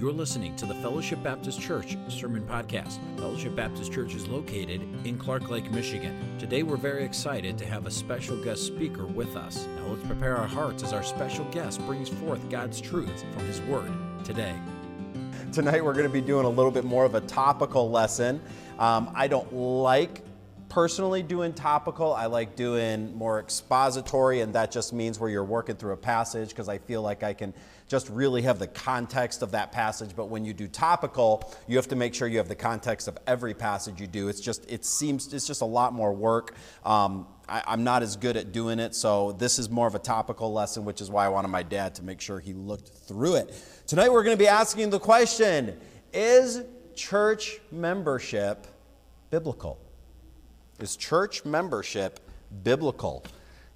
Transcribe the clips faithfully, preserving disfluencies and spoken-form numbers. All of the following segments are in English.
You're listening to the Fellowship Baptist Church Sermon Podcast. Fellowship Baptist Church is located in Clark Lake, Michigan. Today we're very excited to have a special guest speaker with us. Now let's prepare our hearts as our special guest brings forth God's truth from His Word today. Tonight we're going to be doing a little bit more of a topical lesson. Um, I don't like personally doing topical. I like doing more expository, and that just means where you're working through a passage because I feel like I can just really have the context of that passage. But when you do topical, you have to make sure you have the context of every passage you do. It's just, it seems, it's just a lot more work. Um, I, I'm not as good at doing it, so this is more of a topical lesson, which is why I wanted my dad to make sure he looked through it. Tonight we're going to be asking the question, is church membership biblical? Is church membership biblical?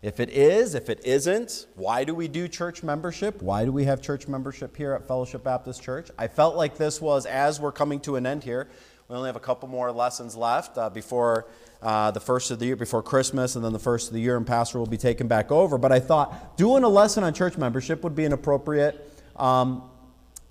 If it is, if it isn't, why do we do church membership? Why do we have church membership here at Fellowship Baptist Church? I felt like this was, as we're coming to an end here, we only have a couple more lessons left uh, before uh, the first of the year, before Christmas, and then the first of the year, and Pastor will be taken back over. But I thought doing a lesson on church membership would be an appropriate um,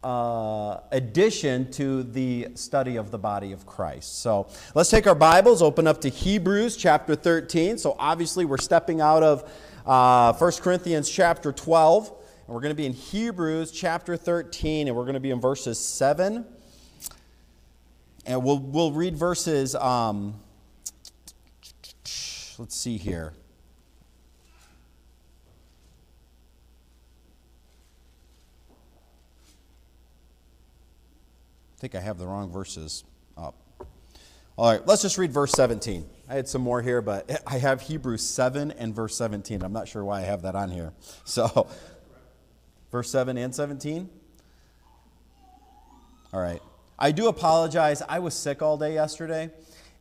Uh, addition to the study of the body of Christ. So let's take our Bibles, open up to Hebrews chapter thirteen. So obviously we're stepping out of uh, First Corinthians chapter twelve, and we're going to be in Hebrews chapter thirteen, and we're going to be in verses seven, and we'll we'll read verses. Um, let's see here. I think I have the wrong verses up. All right, let's just read verse seventeen. I had some more here, but I have Hebrews seven and verse seventeen. I'm not sure why I have that on here. So, verse seven and seventeen? All right. I do apologize. I was sick all day yesterday,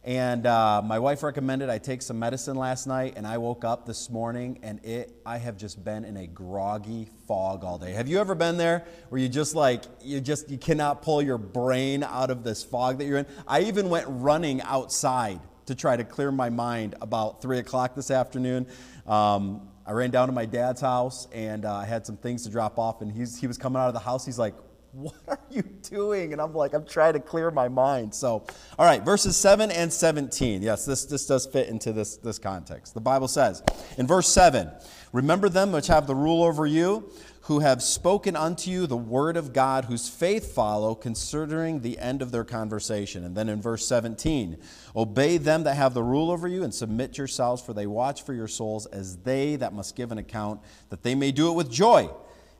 and uh, my wife recommended I take some medicine last night, and I woke up this morning, and it I have just been in a groggy fog all day. Have you ever been there where you just like, you just, you cannot pull your brain out of this fog that you're in? I even went running outside to try to clear my mind about three o'clock this afternoon. Um, I ran down to my dad's house, and uh, I had some things to drop off, and he's, he was coming out of the house. He's like, "What are you doing?" And I'm like, I'm trying to clear my mind. So, all right, verses seven and seventeen. Yes, this, this does fit into this, this context. The Bible says in verse seven, "Remember them which have the rule over you, who have spoken unto you the word of God, whose faith follow, considering the end of their conversation." And then in verse seventeen, "Obey them that have the rule over you, and submit yourselves, for they watch for your souls, as they that must give an account, that they may do it with joy,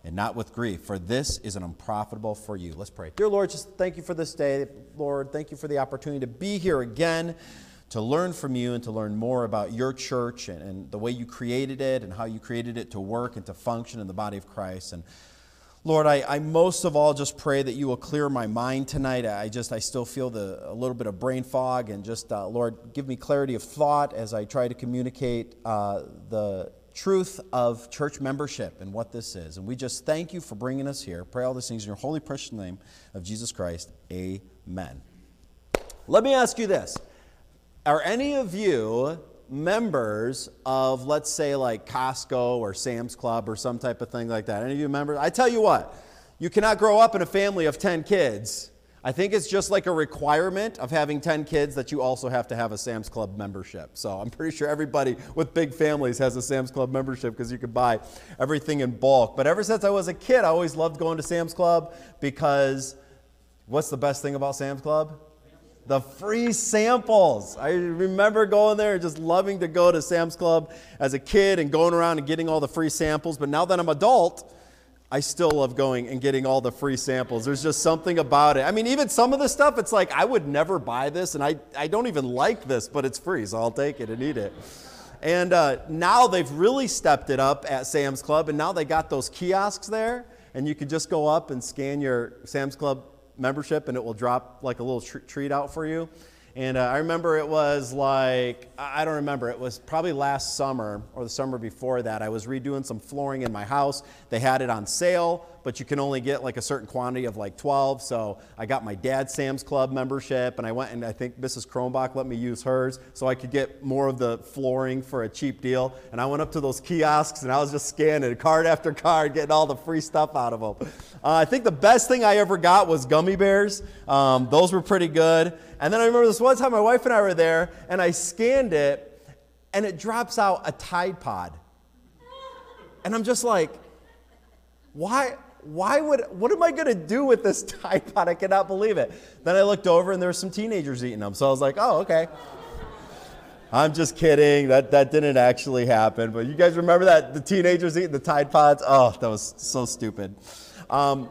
and not with grief, for this is an unprofitable for you." Let's pray. Dear Lord, just thank you for this day. Lord, thank you for the opportunity to be here again, to learn from you and to learn more about your church and, and the way you created it and how you created it to work and to function in the body of Christ. And Lord, I, I most of all just pray that you will clear my mind tonight. I just, I still feel the a little bit of brain fog, and just, uh, Lord, give me clarity of thought as I try to communicate uh, the truth of church membership and what this is. And we just thank you for bringing us here. Pray all these things in your holy precious name of Jesus Christ. Amen. Let me ask you this. Are any of you members of, let's say, like Costco or Sam's Club or some type of thing like that? Any of you members? I tell you what, you cannot grow up in a family of ten kids. I think it's just like a requirement of having ten kids that you also have to have a Sam's Club membership. So I'm pretty sure everybody with big families has a Sam's Club membership because you can buy everything in bulk. But ever since I was a kid, I always loved going to Sam's Club because what's the best thing about Sam's Club? The free samples. I remember going there and just loving to go to Sam's Club as a kid and going around and getting all the free samples. But now that I'm an adult, I still love going and getting all the free samples. There's just something about it. I mean, even some of the stuff, it's like, I would never buy this, and I, I don't even like this, but it's free, so I'll take it and eat it. And uh, now they've really stepped it up at Sam's Club, and now they got those kiosks there, and you can just go up and scan your Sam's Club membership, and it will drop like a little tr- treat out for you. And uh, I remember it was like, I don't remember, it was probably last summer or the summer before that. I was redoing some flooring in my house. They had it on sale but you can only get like a certain quantity of like twelve. So I got my dad's Sam's Club membership, and I went and I think Missus Kronbach let me use hers so I could get more of the flooring for a cheap deal. And I went up to those kiosks and I was just scanning card after card, getting all the free stuff out of them. Uh, I think the best thing I ever got was gummy bears. Um, those were pretty good. And then I remember this one time my wife and I were there and I scanned it and it drops out a Tide Pod. And I'm just like, why, why would, what am I going to do with this Tide Pod? I cannot believe it. Then I looked over and there were some teenagers eating them. So I was like, oh, okay. I'm just kidding. That, that didn't actually happen. But you guys remember that? The teenagers eating the Tide Pods? Oh, that was so stupid. Um,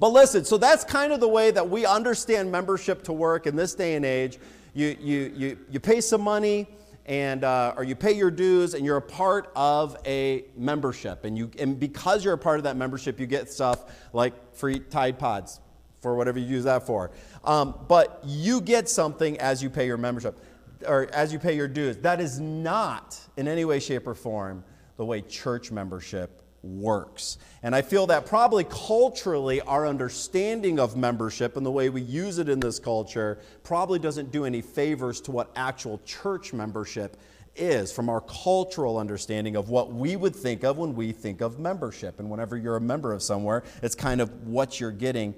but listen, so that's kind of the way that we understand membership to work in this day and age. You, you, you, you pay some money. And uh, or you pay your dues, and you're a part of a membership, and you and because you're a part of that membership, you get stuff like free Tide Pods for whatever you use that for. Um, but you get something as you pay your membership, or as you pay your dues. That is not in any way, shape, or form the way church membership works. And I feel that probably culturally our understanding of membership and the way we use it in this culture probably doesn't do any favors to what actual church membership is from our cultural understanding of what we would think of when we think of membership. And whenever you're a member of somewhere, it's kind of what you're getting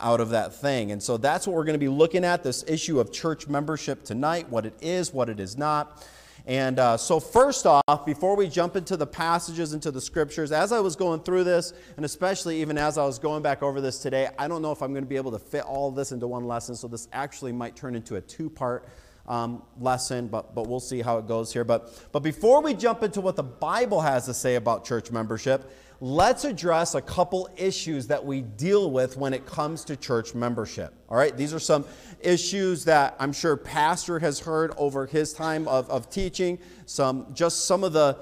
out of that thing. And so that's what we're going to be looking at, this issue of church membership tonight, what it is, what it is not. And uh, so first off, before we jump into the passages, into the scriptures, as I was going through this, and especially even as I was going back over this today, I don't know if I'm going to be able to fit all of this into one lesson, so this actually might turn into a two-part um, lesson, but, but we'll see how it goes here. But, but before we jump into what the Bible has to say about church membership, let's address a couple issues that we deal with when it comes to church membership. All right, these are some issues that I'm sure Pastor has heard over his time of, of teaching. Some, just some of the,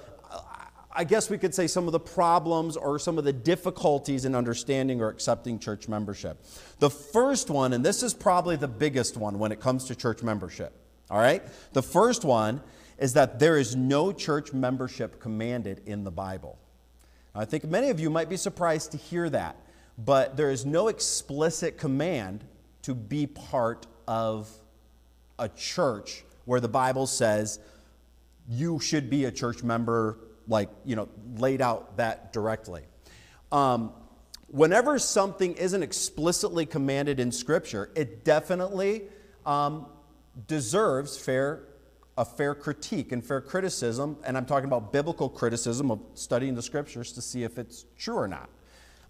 I guess we could say some of the problems or some of the difficulties in understanding or accepting church membership. The first one, and this is probably the biggest one when it comes to church membership. All right, the first one is that there is no church membership commanded in the Bible. I think many of you might be surprised to hear that, but there is no explicit command to be part of a church where the Bible says you should be a church member, like, you know, laid out that directly. Um, whenever something isn't explicitly commanded in Scripture, it definitely um, deserves fair a fair critique and fair criticism, and I'm talking about biblical criticism of studying the Scriptures to see if it's true or not.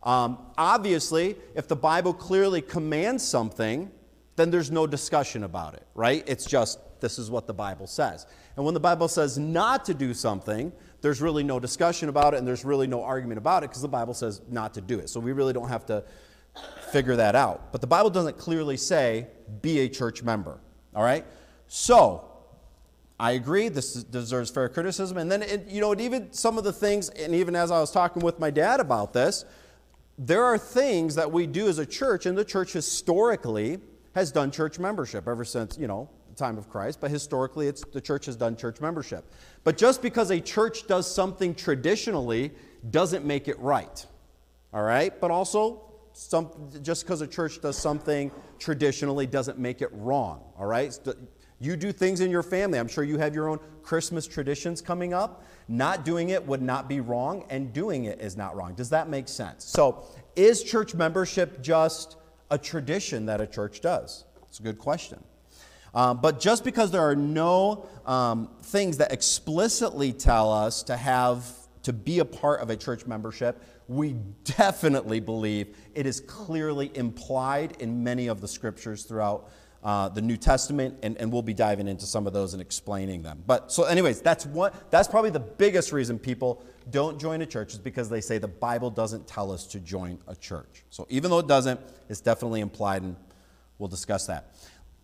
Um, obviously, if the Bible clearly commands something, then there's no discussion about it, right? It's just, this is what the Bible says. And when the Bible says not to do something, there's really no discussion about it, and there's really no argument about it because the Bible says not to do it. So we really don't have to figure that out. But the Bible doesn't clearly say, be a church member, all right? So, I agree, this deserves fair criticism. And then, it, you know, it even some of the things, and even as I was talking with my dad about this, there are things that we do as a church, and the church historically has done church membership ever since, you know, the time of Christ. But historically, it's the church has done church membership. But just because a church does something traditionally doesn't make it right, all right? But also, some, just because a church does something traditionally doesn't make it wrong, all right? You do things in your family. I'm sure you have your own Christmas traditions coming up. Not doing it would not be wrong, and doing it is not wrong. Does that make sense? So is church membership just a tradition that a church does? It's a good question. Um, but just because there are no um, things that explicitly tell us to have, to be a part of a church membership, we definitely believe it is clearly implied in many of the Scriptures throughout Uh, the New Testament, and, and we'll be diving into some of those and explaining them. But so anyways, that's what that's probably the biggest reason people don't join a church is because they say the Bible doesn't tell us to join a church. So even though it doesn't, it's definitely implied, and we'll discuss that.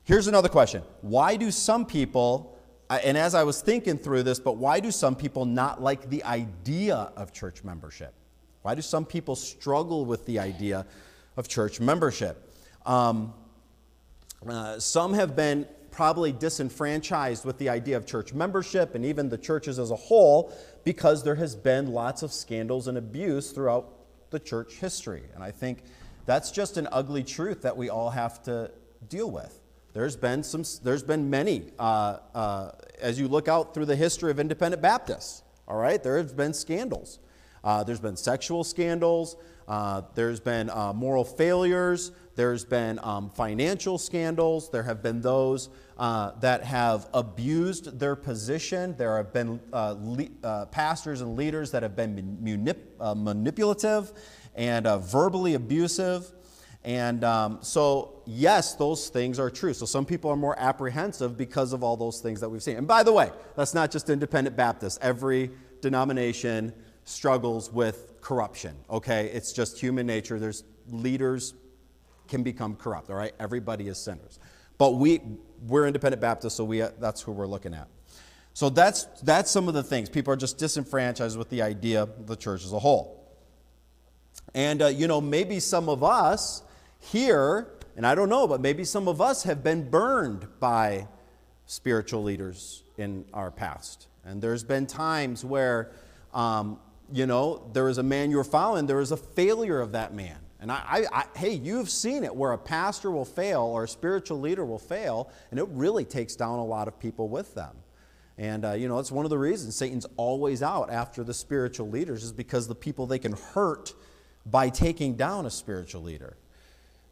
Here's another question. Why do some people, and as I was thinking through this, but why do some people not like the idea of church membership? Why do some people struggle with the idea of church membership? Um, Uh, some have been probably disenfranchised with the idea of church membership and even the churches as a whole because there has been lots of scandals and abuse throughout the church history. And I think that's just an ugly truth that we all have to deal with. There's been some. There's been many, uh, uh, as you look out through the history of independent Baptists, all right, there have been scandals. Uh, there's been sexual scandals. Uh, there's been uh, moral failures. There's been um, financial scandals. There have been those uh, that have abused their position. There have been uh, le- uh, pastors and leaders that have been manip- uh, manipulative and uh, verbally abusive. And um, so, yes, those things are true. So some people are more apprehensive because of all those things that we've seen. And by the way, that's not just independent Baptists. Every denomination struggles with corruption, okay? It's just human nature. There's leaders can become corrupt, all right? Everybody is sinners. But we, we're independent Baptists, so we uh, that's who we're looking at. So that's, that's some of the things. People are just disenfranchised with the idea of the church as a whole. And, uh, you know, maybe some of us here, and I don't know, but maybe some of us have been burned by spiritual leaders in our past. And there's been times where, um, you know, there is a man you're following, there is a failure of that man. And I, I, I, hey, you've seen it where a pastor will fail or a spiritual leader will fail, and it really takes down a lot of people with them. And, uh, you know, that's one of the reasons Satan's always out after the spiritual leaders, is because the people they can hurt by taking down a spiritual leader.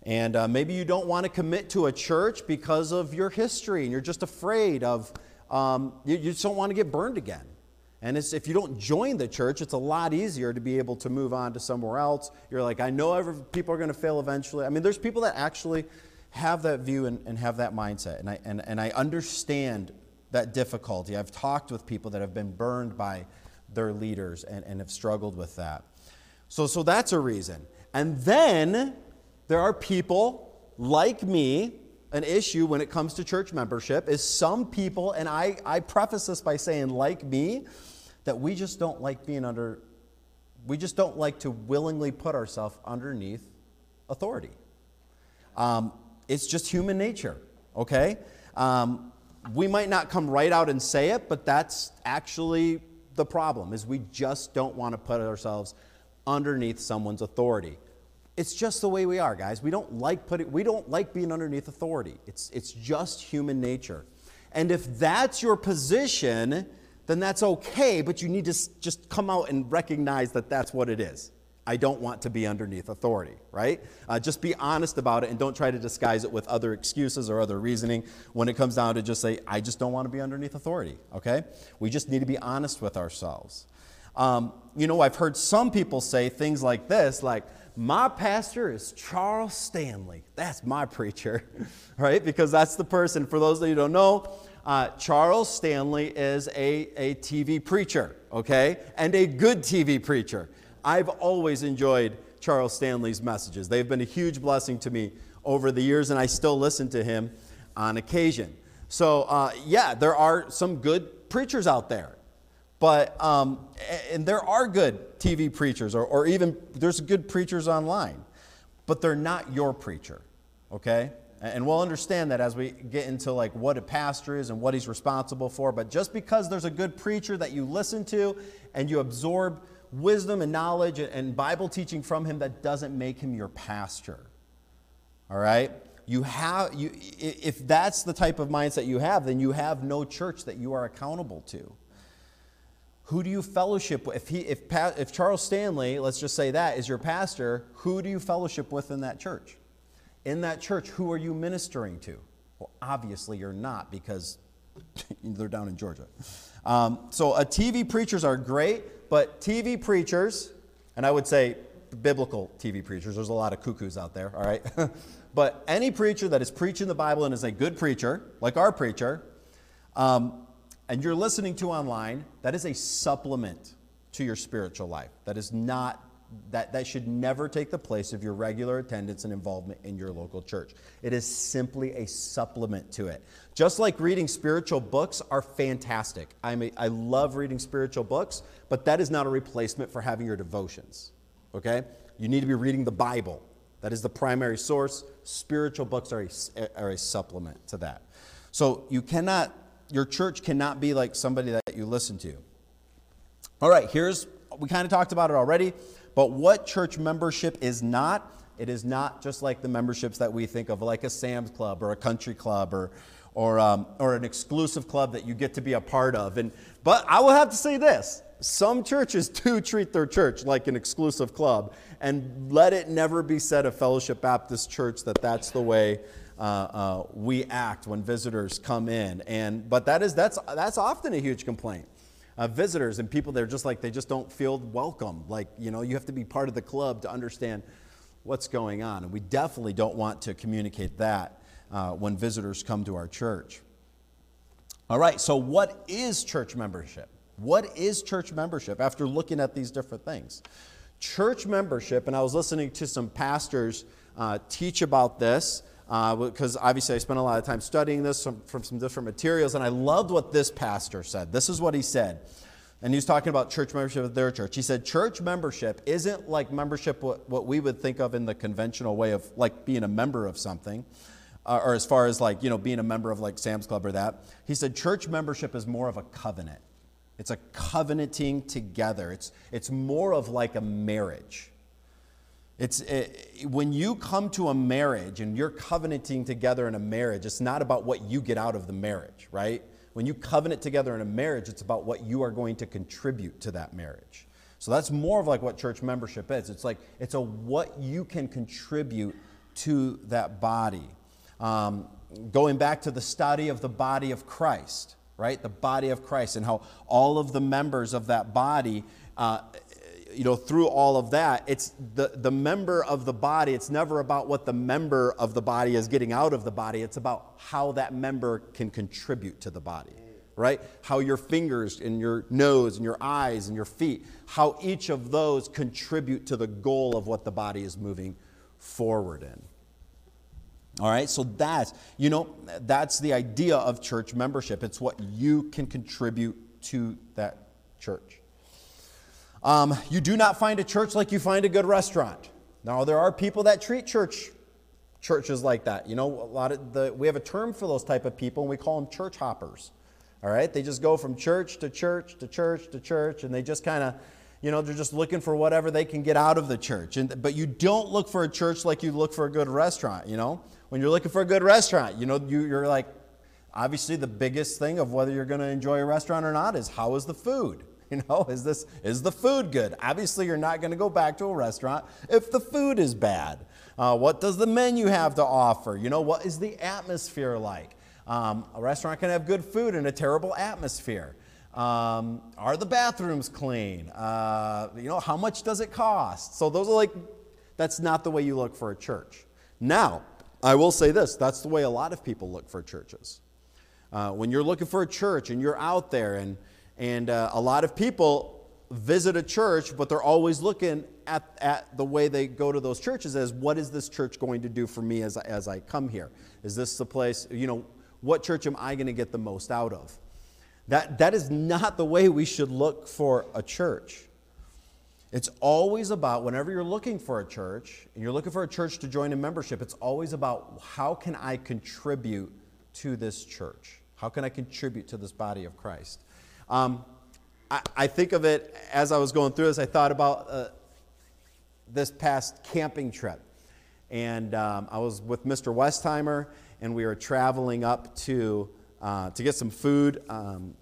And uh, maybe you don't want to commit to a church because of your history, and you're just afraid of, um, you, you just don't want to get burned again. And it's, if you don't join the church, it's a lot easier to be able to move on to somewhere else. You're like, I know every, people are going to fail eventually. I mean, there's people that actually have that view and, and have that mindset, and I, and, and I understand that difficulty. I've talked with people that have been burned by their leaders and, and have struggled with that. So, so that's a reason. And then there are people like me. An issue when it comes to church membership is some people, and I, I preface this by saying like me, that we just don't like being under, we just don't like to willingly put ourselves underneath authority. Um, it's just human nature, okay? Um, we might not come right out and say it, but that's actually the problem, is we just don't want to put ourselves underneath someone's authority. It's just the way we are, guys. We don't like putting, we don't like being underneath authority. It's, it's just human nature. And if that's your position, then that's okay, but you need to just come out and recognize that that's what it is. I don't want to be underneath authority, right? Uh, just be honest about it and don't try to disguise it with other excuses or other reasoning when it comes down to just say, I just don't want to be underneath authority, okay? We just need to be honest with ourselves. Um, you know, I've heard some people say things like this, like, my pastor is Charles Stanley. That's my preacher, right? Because that's the person. For those that you don't know, uh, Charles Stanley is a, a T V preacher, okay? And a good T V preacher. I've always enjoyed Charles Stanley's messages. They've been a huge blessing to me over the years, and I still listen to him on occasion. So, uh, yeah, there are some good preachers out there. But, um, and there are good T V preachers, or, or even there's good preachers online, but they're not your preacher, okay? And we'll understand that as we get into like what a pastor is and what he's responsible for. But just because there's a good preacher that you listen to and you absorb wisdom and knowledge and Bible teaching from him, that doesn't make him your pastor, all right? You have, you, if that's the type of mindset you have, then you have no church that you are accountable to. Who do you fellowship with? If he, if, if Charles Stanley, let's just say that, is your pastor, who do you fellowship with in that church? In that church, who are you ministering to? Well, obviously you're not, because they're down in Georgia. Um, so a T V preachers are great, but T V preachers, and I would say biblical T V preachers, there's a lot of cuckoos out there, all right? But any preacher that is preaching the Bible and is a good preacher, like our preacher, um, and you're listening to online, that is a supplement to your spiritual life. That is not, that, that should never take the place of your regular attendance and involvement in your local church. It is simply a supplement to it. Just like reading spiritual books are fantastic. I mean, I love reading spiritual books, but that is not a replacement for having your devotions, okay? You need to be reading the Bible. That is the primary source. Spiritual books are a, are a supplement to that. So you cannot... Your church cannot be like somebody that you listen to. All right, here's, we kind of talked about it already, But what church membership is not, it is not just like the memberships that we think of, like a Sam's Club or a country club or or um, or an exclusive club that you get to be a part of. And but I will have to say this. Some churches do treat their church like an exclusive club, and let it never be said of Fellowship Baptist Church that that's the way uh, uh, we act when visitors come in. And but that is that's that's often a huge complaint of visitors and people. They're just like they just don't feel welcome. Like you know you have to be part of the club to understand what's going on, and we definitely don't want to communicate that uh, when visitors come to our church. All right, so what is church membership? What is church membership after looking at these different things? Church membership, and I was listening to some pastors uh, teach about this uh, because obviously I spent a lot of time studying this from, from some different materials, and I loved what this pastor said. This is what he said, and he was talking about church membership at their church. He said, church membership isn't like membership what, what we would think of in the conventional way of like being a member of something. Uh, or as far as like, you know, being a member of like Sam's Club or that. He said, church membership is more of a covenant. It's a covenanting together. It's, it's more of like a marriage. It's it, when you come to a marriage and you're covenanting together in a marriage, it's not about what you get out of the marriage, right? When you covenant together in a marriage, it's about what you are going to contribute to that marriage. So that's more of like what church membership is. It's like, it's a what you can contribute to that body. Um, going back to the study of the body of Christ, right? The body of Christ and how all of the members of that body, uh, you know, through all of that, it's the, the member of the body. It's never about what the member of the body is getting out of the body. It's about how that member can contribute to the body, right? How your fingers and your nose and your eyes and your feet, how each of those contribute to the goal of what the body is moving forward in. All right, so that's, you know, that's the idea of church membership. It's what you can contribute to that church. Um, you do not find a church like you find a good restaurant. Now, there are people that treat church churches like that. You know, a lot of the we have a term for those type of people, and we call them church hoppers. All right, they just go from church to church to church to church, and they just kind of, you know, they're just looking for whatever they can get out of the church. And but you don't look for a church like you look for a good restaurant, you know. When you're looking for a good restaurant, you know, you, you're like, obviously the biggest thing of whether you're going to enjoy a restaurant or not is how is the food? You know, is this is the food good? Obviously, you're not going to go back to a restaurant if the food is bad. Uh, what does the menu have to offer? You know, what is the atmosphere like? Um, a restaurant can have good food and a terrible atmosphere. Um, are the bathrooms clean? Uh, you know, how much does it cost? So those are like, that's not the way you look for a church. Now, I will say this, that's the way a lot of people look for churches. Uh, when you're looking for a church and you're out there and, and uh, a lot of people visit a church, but they're always looking at, at the way they go to those churches as what is this church going to do for me as, as I come here? Is this the place, you know, what church am I going to get the most out of? That, that is not the way we should look for a church. It's always about, whenever you're looking for a church, and you're looking for a church to join in membership, it's always about how can I contribute to this church? How can I contribute to this body of Christ? Um, I, I think of it, as I was going through this, I thought about uh, this past camping trip. And um, I was with Mister Westheimer, and we were traveling up to uh, to get some food. Um,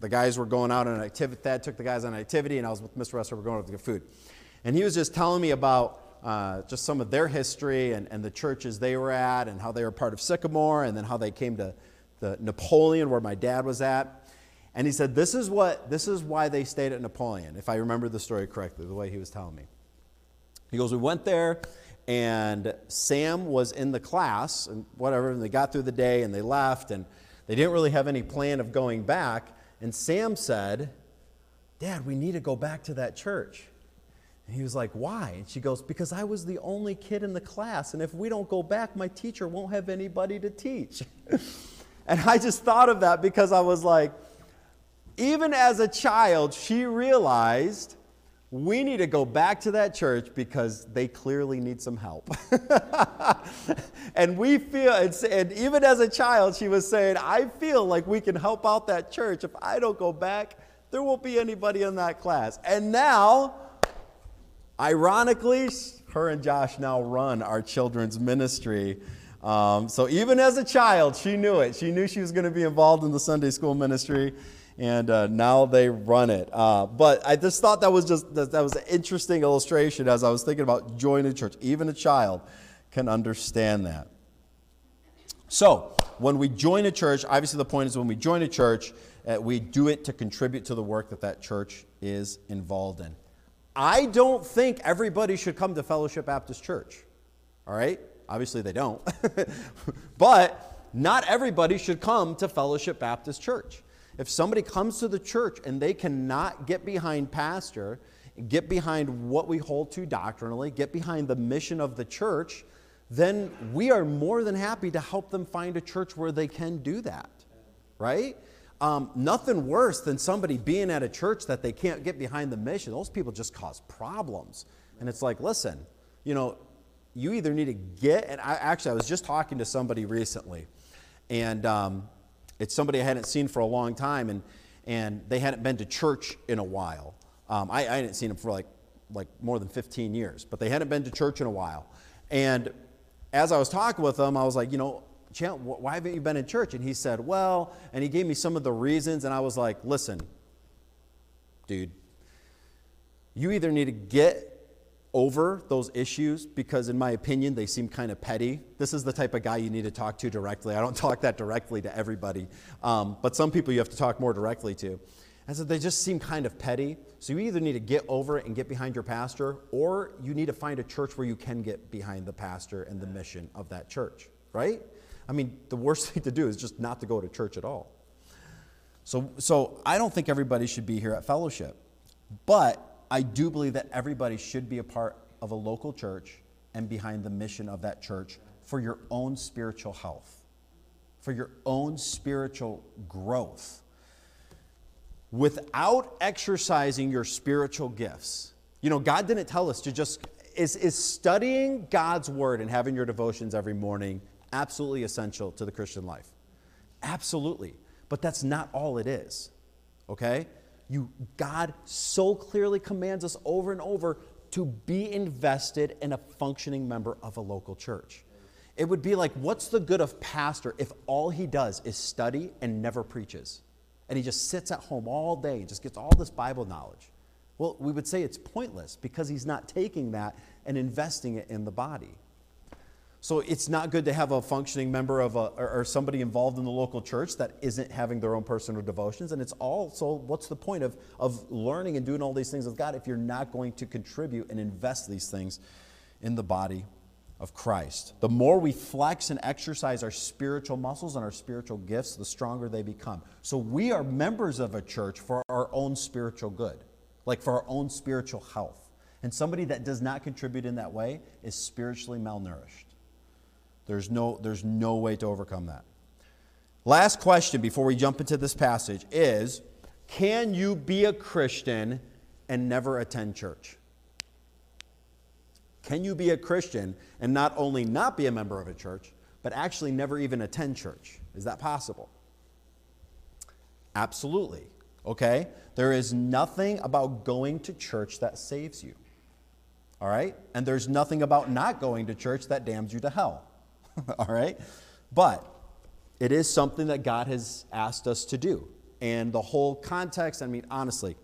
The guys were going out on an activity. Thad took the guys on an activity, and I was with Mister Wester. We're going out to get food. And he was just telling me about uh, just some of their history and, and the churches they were at and how they were part of Sycamore and then how they came to the Napoleon where my dad was at. And he said, this is what, this is why they stayed at Napoleon, if I remember the story correctly, the way he was telling me. He goes, we went there, and Sam was in the class and whatever, and they got through the day, and they left, and they didn't really have any plan of going back. And Sam said, Dad, we need to go back to that church. And he was like, why? And she goes, because I was the only kid in the class, and if we don't go back, my teacher won't have anybody to teach. And I just thought of that because I was like, even as a child, she realized we need to go back to that church because they clearly need some help. And we feel, and even as a child, she was saying, I feel like we can help out that church. If I don't go back, there won't be anybody in that class. And now, Ironically, her and Josh now run our children's ministry. Um, so even as a child, she knew it. She knew she was going to be involved in the Sunday school ministry, and uh, now they run it. Uh, but I just thought that was just that, that was an interesting illustration as I was thinking about joining the church. Even a child can understand that. So when we join a church, obviously the point is when we join a church, uh, we do it to contribute to the work that that church is involved in. I don't think everybody should come to Fellowship Baptist Church, all right? Obviously, they don't. But not everybody should come to Fellowship Baptist Church. If somebody comes to the church and they cannot get behind pastor, get behind what we hold to doctrinally, get behind the mission of the church, then we are more than happy to help them find a church where they can do that, right? Um, nothing worse than somebody being at a church that they can't get behind the mission. Those people just cause problems. And it's like, listen, you know, you either need to get, and I, actually I was just talking to somebody recently, and um, it's somebody I hadn't seen for a long time, and and they hadn't been to church in a while. Um, I, I hadn't seen them for like, like more than fifteen years, but they hadn't been to church in a while. And as I was talking with them, I was like, you know, Chant, why haven't you been in church? And he said, well, and he gave me some of the reasons, and I was like, listen, dude, you either need to get over those issues, because in my opinion, they seem kind of petty. This is the type of guy you need to talk to directly. I don't talk that directly to everybody, um, but some people you have to talk more directly to. And so they just seem kind of petty. So you either need to get over it and get behind your pastor, or you need to find a church where you can get behind the pastor and the mission of that church, right? I mean, the worst thing to do is just not to go to church at all. So, so I don't think everybody should be here at Fellowship, but I do believe that everybody should be a part of a local church and behind the mission of that church for your own spiritual health, for your own spiritual growth. Without exercising your spiritual gifts, you know, God didn't tell us to just, is, is studying God's word and having your devotions every morning absolutely essential to the Christian life? Absolutely. But that's not all it is, okay? You, God so clearly commands us over and over to be invested in a functioning member of a local church. It would be like, what's the good of pastor if all he does is study and never preaches? And he just sits at home all day and just gets all this Bible knowledge. Well, we would say it's pointless because he's not taking that and investing it in the body. So it's not good to have a functioning member of a, or, or somebody involved in the local church that isn't having their own personal devotions. And it's also, what's the point of, of learning and doing all these things with God if you're not going to contribute and invest these things in the body of Christ? The more we flex and exercise our spiritual muscles and our spiritual gifts, the stronger they become. So we are members of a church for our own spiritual good, like for our own spiritual health. And somebody that does not contribute in that way is spiritually malnourished. There's no, there's no way to overcome that. Last question before we jump into this passage is, can you be a Christian and never attend church? Can you be a Christian and not only not be a member of a church, but actually never even attend church? Is that possible? Absolutely. Okay? There is nothing about going to church that saves you. All right? And there's nothing about not going to church that damns you to hell. All right? But it is something that God has asked us to do. And the whole context, I mean, honestly,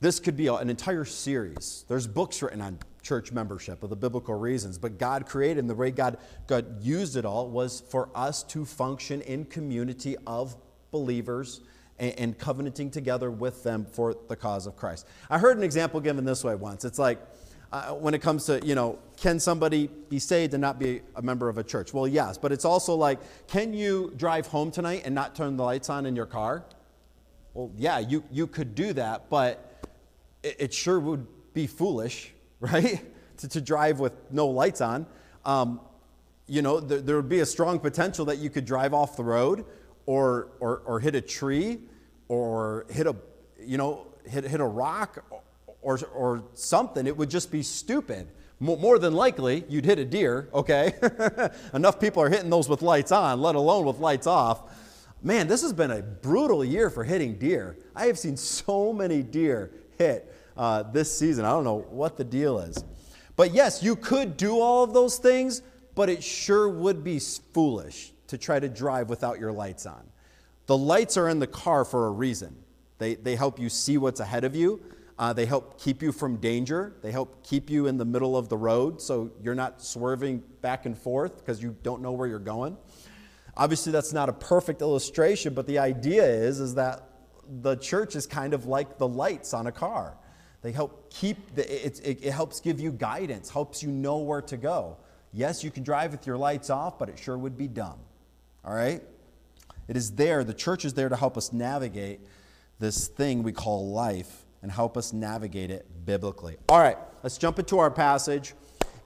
this could be an entire series. There's books written on church membership of the biblical reasons, but God created, and the way God, God used it all was for us to function in community of believers and, and covenanting together with them for the cause of Christ. I heard an example given this way once. It's like, Uh, when it comes to, you know, can somebody be saved and not be a member of a church? Well, yes, but it's also like, can you drive home tonight and not turn the lights on in your car? Well, yeah, you, you could do that, but it, it sure would be foolish, right, to, to drive with no lights on. Um, you know, there, there would be a strong potential that you could drive off the road or, or, or hit a tree or hit a, you know, hit, hit a rock or, Or, or something. It would just be stupid. More, more than likely, you'd hit a deer, okay? Enough people are hitting those with lights on, let alone with lights off. Man, this has been a brutal year for hitting deer. I have seen so many deer hit uh, this season. I don't know what the deal is. But yes, you could do all of those things, but it sure would be foolish to try to drive without your lights on. The lights are in the car for a reason. They, they help you see what's ahead of you. Uh, they help keep you from danger. They help keep you in the middle of the road so you're not swerving back and forth because you don't know where you're going. Obviously, that's not a perfect illustration, but the idea is, is that the church is kind of like the lights on a car. They help keep, the, it, it, it helps give you guidance, helps you know where to go. Yes, you can drive with your lights off, but it sure would be dumb. All right? It is there. The church is there to help us navigate this thing we call life and help us navigate it biblically. All right, let's jump into our passage,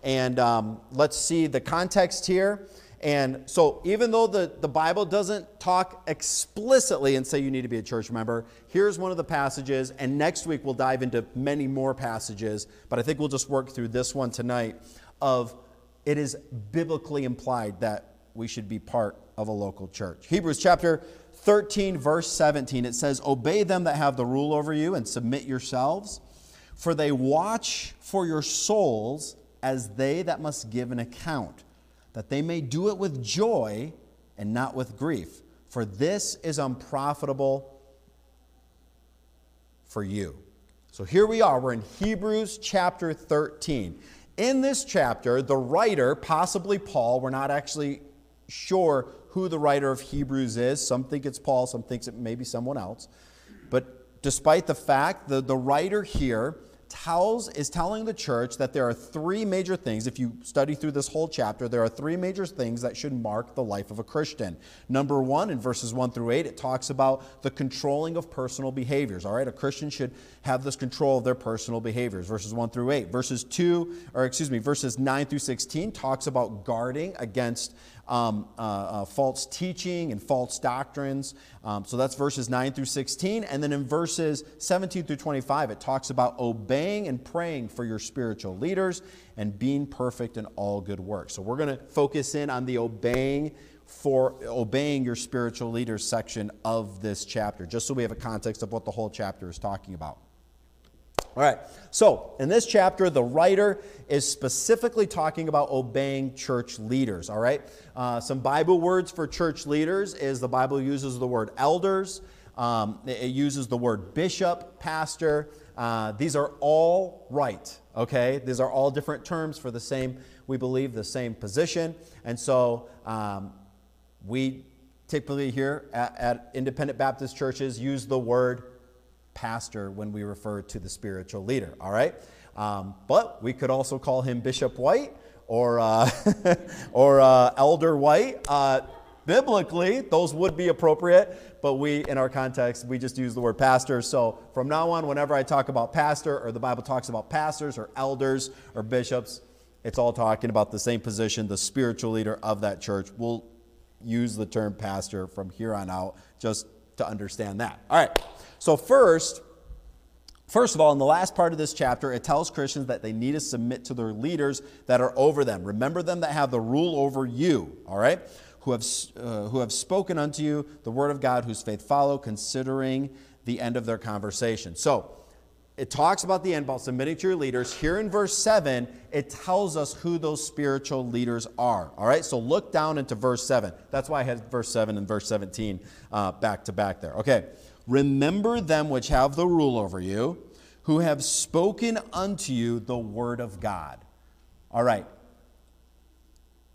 and um, let's see the context here. And so even though the, the Bible doesn't talk explicitly and say you need to be a church member, here's one of the passages, and next week we'll dive into many more passages, but I think we'll just work through this one tonight of it is biblically implied that we should be part of a local church. Hebrews chapter thirteen, verse seventeen, it says, "Obey them that have the rule over you and submit yourselves, for they watch for your souls as they that must give an account, that they may do it with joy and not with grief. For this is unprofitable for you." So here we are. We're in Hebrews chapter thirteen. In this chapter, the writer, possibly Paul, we're not actually sure who the writer of Hebrews is. Some think it's Paul, some think it may be someone else. But despite the fact, the, the writer here tells, is telling the church that there are three major things. If you study through this whole chapter, there are three major things that should mark the life of a Christian. Number one, in verses one through eight, it talks about the controlling of personal behaviors. All right, a Christian should have this control of their personal behaviors. Verses one through eight, verses two, or excuse me, verses nine through sixteen talks about guarding against Um, uh, uh, false teaching and false doctrines. Um, so that's verses nine through sixteen. And then in verses seventeen through twenty-five, it talks about obeying and praying for your spiritual leaders and being perfect in all good works. So we're going to focus in on the obeying for obeying your spiritual leaders section of this chapter, just so we have a context of what the whole chapter is talking about. All right, so in this chapter, the writer is specifically talking about obeying church leaders, all right? Uh, some Bible words for church leaders is the Bible uses the word elders. Um, it uses the word bishop, pastor. Uh, these are all right, okay? These are all different terms for the same, we believe, the same position. And so um, we typically here at, at Independent Baptist churches use the word pastor when we refer to the spiritual leader, all right? Um, but we could also call him Bishop White or uh, or uh, Elder White. Uh, biblically, those would be appropriate, but we, in our context, we just use the word pastor. So from now on, whenever I talk about pastor or the Bible talks about pastors or elders or bishops, it's all talking about the same position, the spiritual leader of that church. We'll use the term pastor from here on out just to understand that. All right. So first, first of all, in the last part of this chapter, it tells Christians that they need to submit to their leaders that are over them. Remember them that have the rule over you, all right, who have uh, who have spoken unto you the word of God, whose faith follow, considering the end of their conversation. So it talks about the end, about submitting to your leaders. Here in verse seven, it tells us who those spiritual leaders are, all right? So look down into verse seven. That's why I had verse seven and verse seventeen uh, back to back there. Okay. Remember them which have the rule over you, who have spoken unto you the word of God. All right.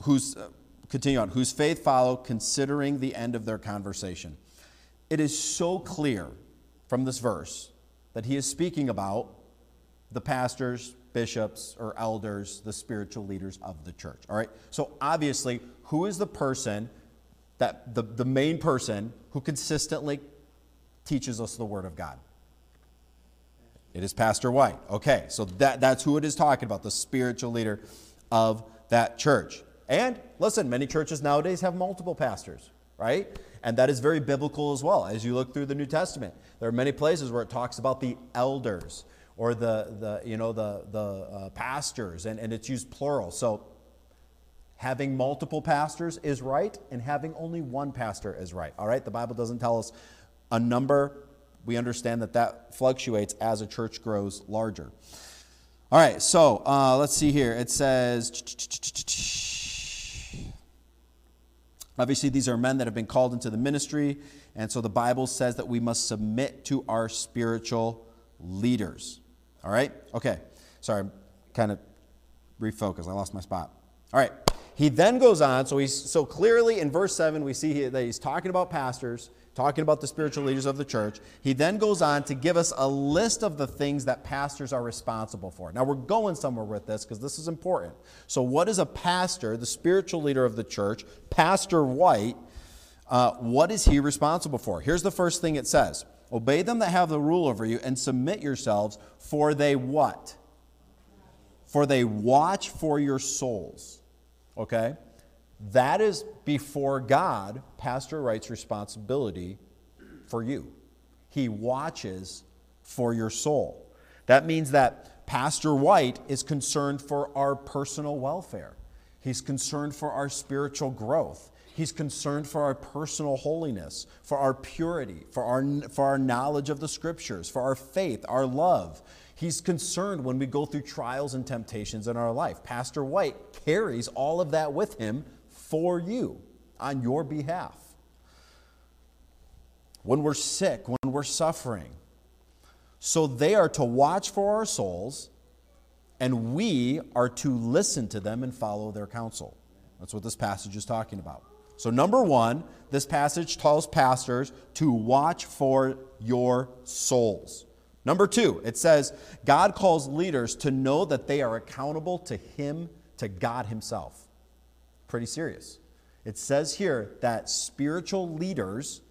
Who's, uh, continue on. Whose faith follow, considering the end of their conversation. It is so clear from this verse that he is speaking about the pastors, bishops, or elders, the spiritual leaders of the church. All right. So obviously, who is the person, that the, the main person who consistently teaches us the word of God? It is Pastor White. Okay, so that, that's who it is talking about, the spiritual leader of that church. And listen, many churches nowadays have multiple pastors, right? And that is very biblical as well. As you look through the New Testament, there are many places where it talks about the elders or the, the you know, the, the uh, pastors, and, and it's used plural. So having multiple pastors is right, and having only one pastor is right. All right, the Bible doesn't tell us a number, we understand that that fluctuates as a church grows larger. All right, so uh, let's see here. It says, obviously these are men that have been called into the ministry, and so the Bible says that we must submit to our spiritual leaders. All right? Okay. Sorry, I'm kind of refocused. I lost my spot. All right. He then goes on, so he's so clearly in verse seven, we see that he's talking about pastors, talking about the spiritual leaders of the church. He then goes on to give us a list of the things that pastors are responsible for. Now, we're going somewhere with this because this is important. So what is a pastor, the spiritual leader of the church, Pastor White, uh, what is he responsible for? Here's the first thing it says. Obey them that have the rule over you and submit yourselves, for they what? For they watch for your souls. Okay? That is before God, Pastor Wright's responsibility for you. He watches for your soul. That means that Pastor White is concerned for our personal welfare. He's concerned for our spiritual growth. He's concerned for our personal holiness, for our purity, for our, for our knowledge of the Scriptures, for our faith, our love. He's concerned when we go through trials and temptations in our life. Pastor White carries all of that with him for you, on your behalf. When we're sick, when we're suffering. So they are to watch for our souls, and we are to listen to them and follow their counsel. That's what this passage is talking about. So number one, this passage tells pastors to watch for your souls. Number two, it says, God calls leaders to know that they are accountable to Him, to God Himself. Pretty serious. It says here that spiritual leaders,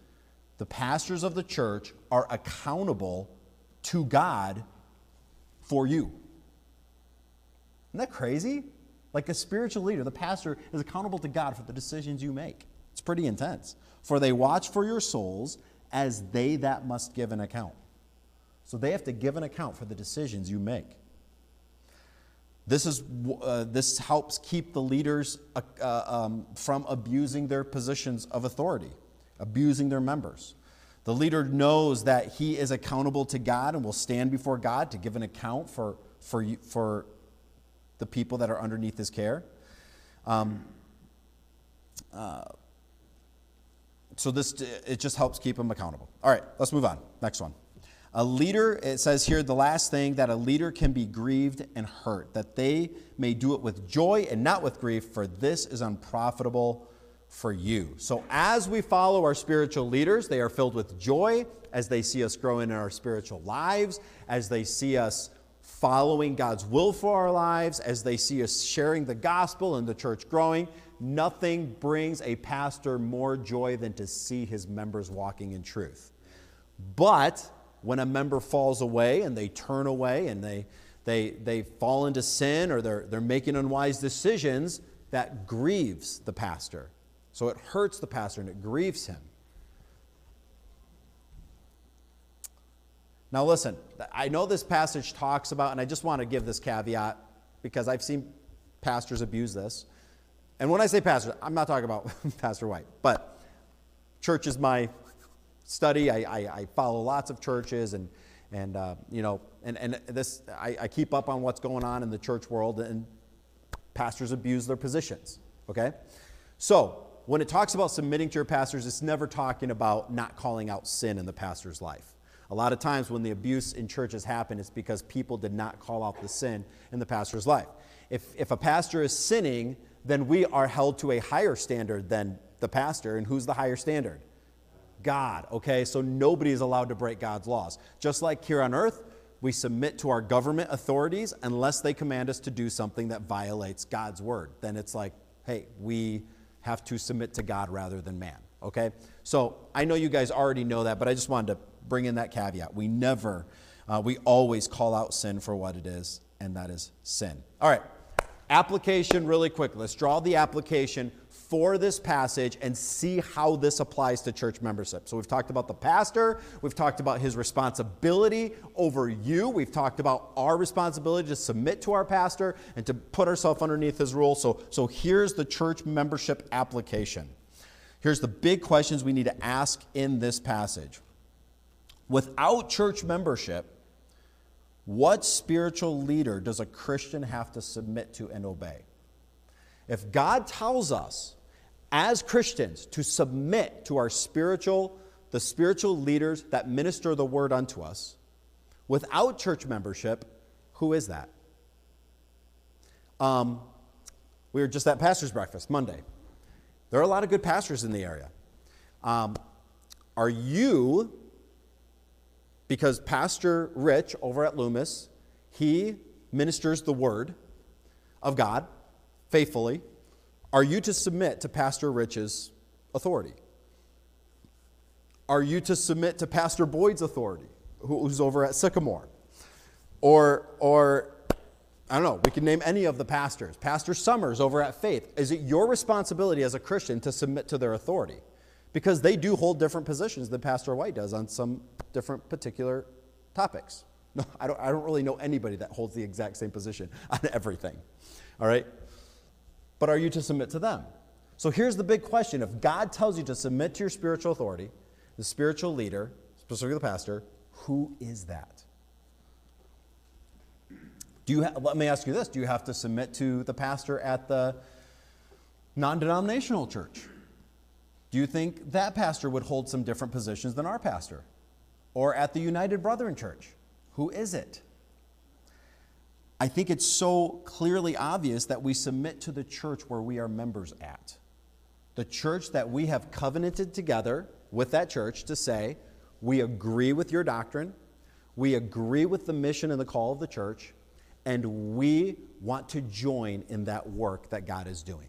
the pastors of the church, are accountable to God for you. Isn't that crazy? Like a spiritual leader, the pastor is accountable to God for the decisions you make. It's pretty intense. For they watch for your souls as they that must give an account. So they have to give an account for the decisions you make. This is uh, this helps keep the leaders uh, um, from abusing their positions of authority, abusing their members. The leader knows that he is accountable to God and will stand before God to give an account for for for the people that are underneath his care. Um, uh, so this it just helps keep him accountable. All right, let's move on. Next one. A leader, it says here, the last thing, that a leader can be grieved and hurt, that they may do it with joy and not with grief, for this is unprofitable for you. So as we follow our spiritual leaders, they are filled with joy as they see us growing in our spiritual lives, as they see us following God's will for our lives, as they see us sharing the gospel and the church growing. Nothing brings a pastor more joy than to see his members walking in truth. But when a member falls away and they turn away and they they they fall into sin or they're they're making unwise decisions, that grieves the pastor. So it hurts the pastor and it grieves him. Now listen, I know this passage talks about, and I just want to give this caveat because I've seen pastors abuse this. And when I say pastor, I'm not talking about Pastor White, but church is my study. I, I, I follow lots of churches, and and uh, you know, and and this I, I keep up on what's going on in the church world, and pastors abuse their positions. Okay, so when it talks about submitting to your pastors, it's never talking about not calling out sin in the pastor's life. A lot of times when the abuse in churches happen, it's because people did not call out the sin in the pastor's life. If if a pastor is sinning, then we are held to a higher standard than the pastor, and who's the higher standard? God, okay? So nobody is allowed to break God's laws. Just like here on earth, we submit to our government authorities unless they command us to do something that violates God's word. Then it's like, hey, we have to submit to God rather than man, okay? So I know you guys already know that, but I just wanted to bring in that caveat. We never, uh, we always call out sin for what it is, and that is sin. All right, application really quick. Let's draw the application for this passage and see how this applies to church membership. So we've talked about the pastor, we've talked about his responsibility over you, we've talked about our responsibility to submit to our pastor and to put ourselves underneath his rule. So, so here's the church membership application. Here's the big questions we need to ask in this passage. Without church membership, what spiritual leader does a Christian have to submit to and obey? If God tells us as Christians to submit to our spiritual, the spiritual leaders that minister the word unto us, without church membership, who is that? Um, we were just at pastor's breakfast Monday. There are a lot of good pastors in the area. Um, are you, because Pastor Rich over at Loomis, he ministers the word of God faithfully, are you to submit to Pastor Rich's authority? Are you to submit to Pastor Boyd's authority, who's over at Sycamore? Or, or I don't know, we can name any of the pastors. Pastor Summers over at Faith. Is it your responsibility as a Christian to submit to their authority? Because they do hold different positions than Pastor White does on some different particular topics. No, I don't, I don't really know anybody that holds the exact same position on everything. All right? But are you to submit to them? So here's the big question. If God tells you to submit to your spiritual authority, the spiritual leader, specifically the pastor, who is that? Do you ha- let me ask you this. Do you have to submit to the pastor at the non-denominational church? Do you think that pastor would hold some different positions than our pastor? Or at the United Brethren Church? Who is it? I think it's so clearly obvious that we submit to the church where we are members at. The church that we have covenanted together with that church to say, we agree with your doctrine, we agree with the mission and the call of the church, and we want to join in that work that God is doing.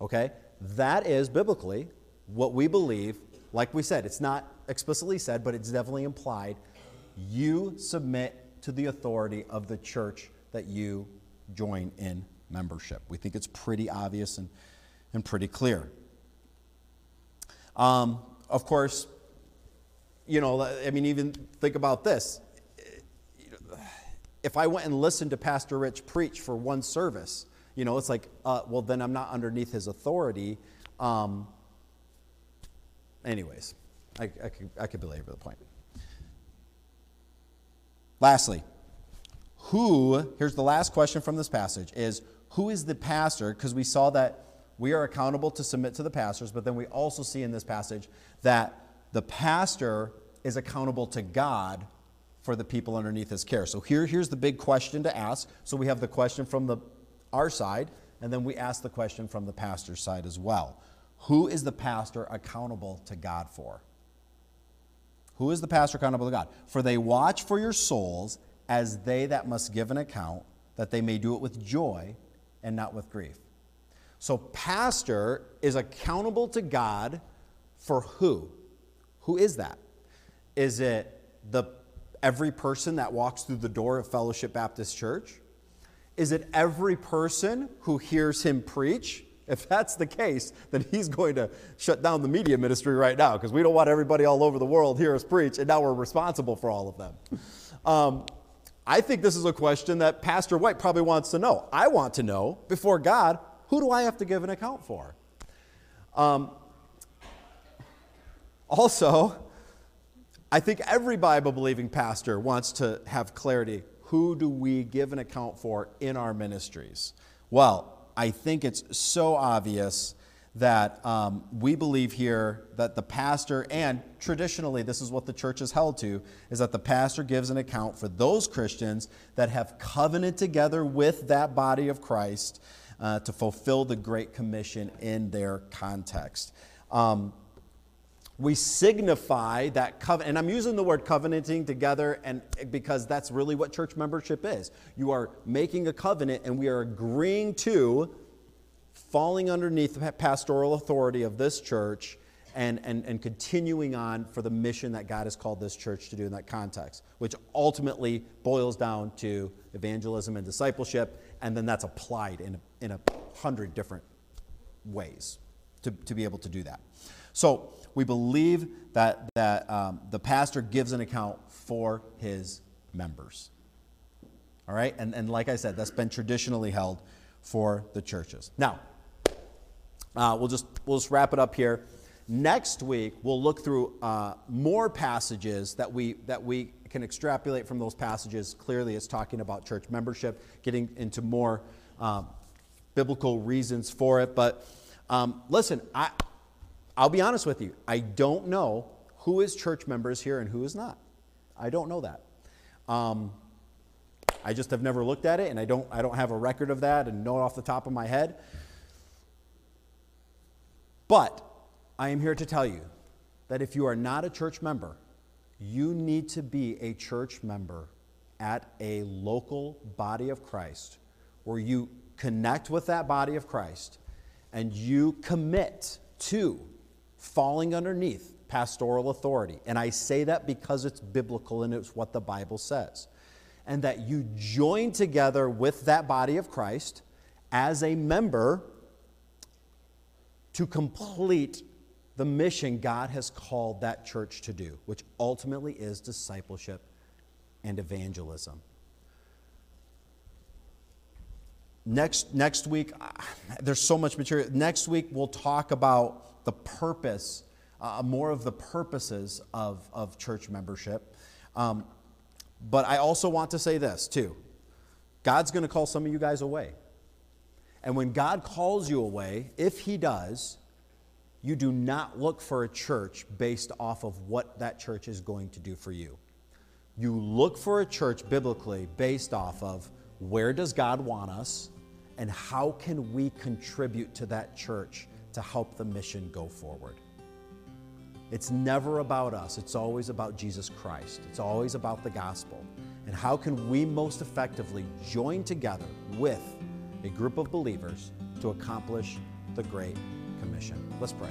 Okay? That is biblically what we believe. Like we said, it's not explicitly said, but it's definitely implied. You submit to the authority of the church that you join in membership. We think it's pretty obvious and, and pretty clear. Um, of course, you know, I mean, even think about this. If I went and listened to Pastor Rich preach for one service, you know, it's like, uh, well, then I'm not underneath his authority. Um, anyways, I, I, could, I could belabor the point. Lastly, who, here's the last question from this passage, is who is the pastor? Because we saw that we are accountable to submit to the pastors, but then we also see in this passage that the pastor is accountable to God for the people underneath his care. So here, here's the big question to ask. So we have the question from the our side, and then we ask the question from the pastor's side as well. Who is the pastor accountable to God for? Who is the pastor accountable to God? For they watch for your souls as they that must give an account, that they may do it with joy and not with grief. So pastor is accountable to God for who? Who is that? Is it the every person that walks through the door of Fellowship Baptist Church? Is it every person who hears him preach? If that's the case, then he's going to shut down the media ministry right now because we don't want everybody all over the world hear us preach, and now we're responsible for all of them. Um, I think this is a question that Pastor White probably wants to know. I want to know, before God, who do I have to give an account for? Um, also... I think every Bible-believing pastor wants to have clarity. Who do we give an account for in our ministries? Well, I think it's so obvious that um, we believe here that the pastor, and traditionally this is what the church is held to, is that the pastor gives an account for those Christians that have covenanted together with that body of Christ uh, to fulfill the Great Commission in their context. Um, We signify that covenant, and I'm using the word covenanting together and because that's really what church membership is. You are making a covenant and we are agreeing to falling underneath the pastoral authority of this church and, and, and continuing on for the mission that God has called this church to do in that context, which ultimately boils down to evangelism and discipleship, and then that's applied in, in a hundred different ways to, to be able to do that. So we believe that, that um, the pastor gives an account for his members. All right? And, and like I said, that's been traditionally held for the churches. Now, uh, we'll just we'll just wrap it up here. Next week, we'll look through uh, more passages that we that we can extrapolate from those passages. Clearly, it's talking about church membership, getting into more um, biblical reasons for it. But um, listen, I, I'll be honest with you. I don't know who is church members here and who is not. I don't know that. Um, I just have never looked at it, and I don't I don't have a record of that and know it off the top of my head. But I am here to tell you that if you are not a church member, you need to be a church member at a local body of Christ where you connect with that body of Christ and you commit to falling underneath pastoral authority. And I say that because it's biblical and it's what the Bible says. And that you join together with that body of Christ as a member to complete the mission God has called that church to do, which ultimately is discipleship and evangelism. Next, next week, there's so much material. Next week, we'll talk about the purpose, uh, more of the purposes of, of church membership. Um, but I also want to say this, too. God's going to call some of you guys away. And when God calls you away, if He does, you do not look for a church based off of what that church is going to do for you. You look for a church biblically based off of where does God want us and how can we contribute to that church to help the mission go forward. It's never about us. It's always about Jesus Christ. It's always about the gospel. And how can we most effectively join together with a group of believers to accomplish the Great Commission. Let's pray.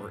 or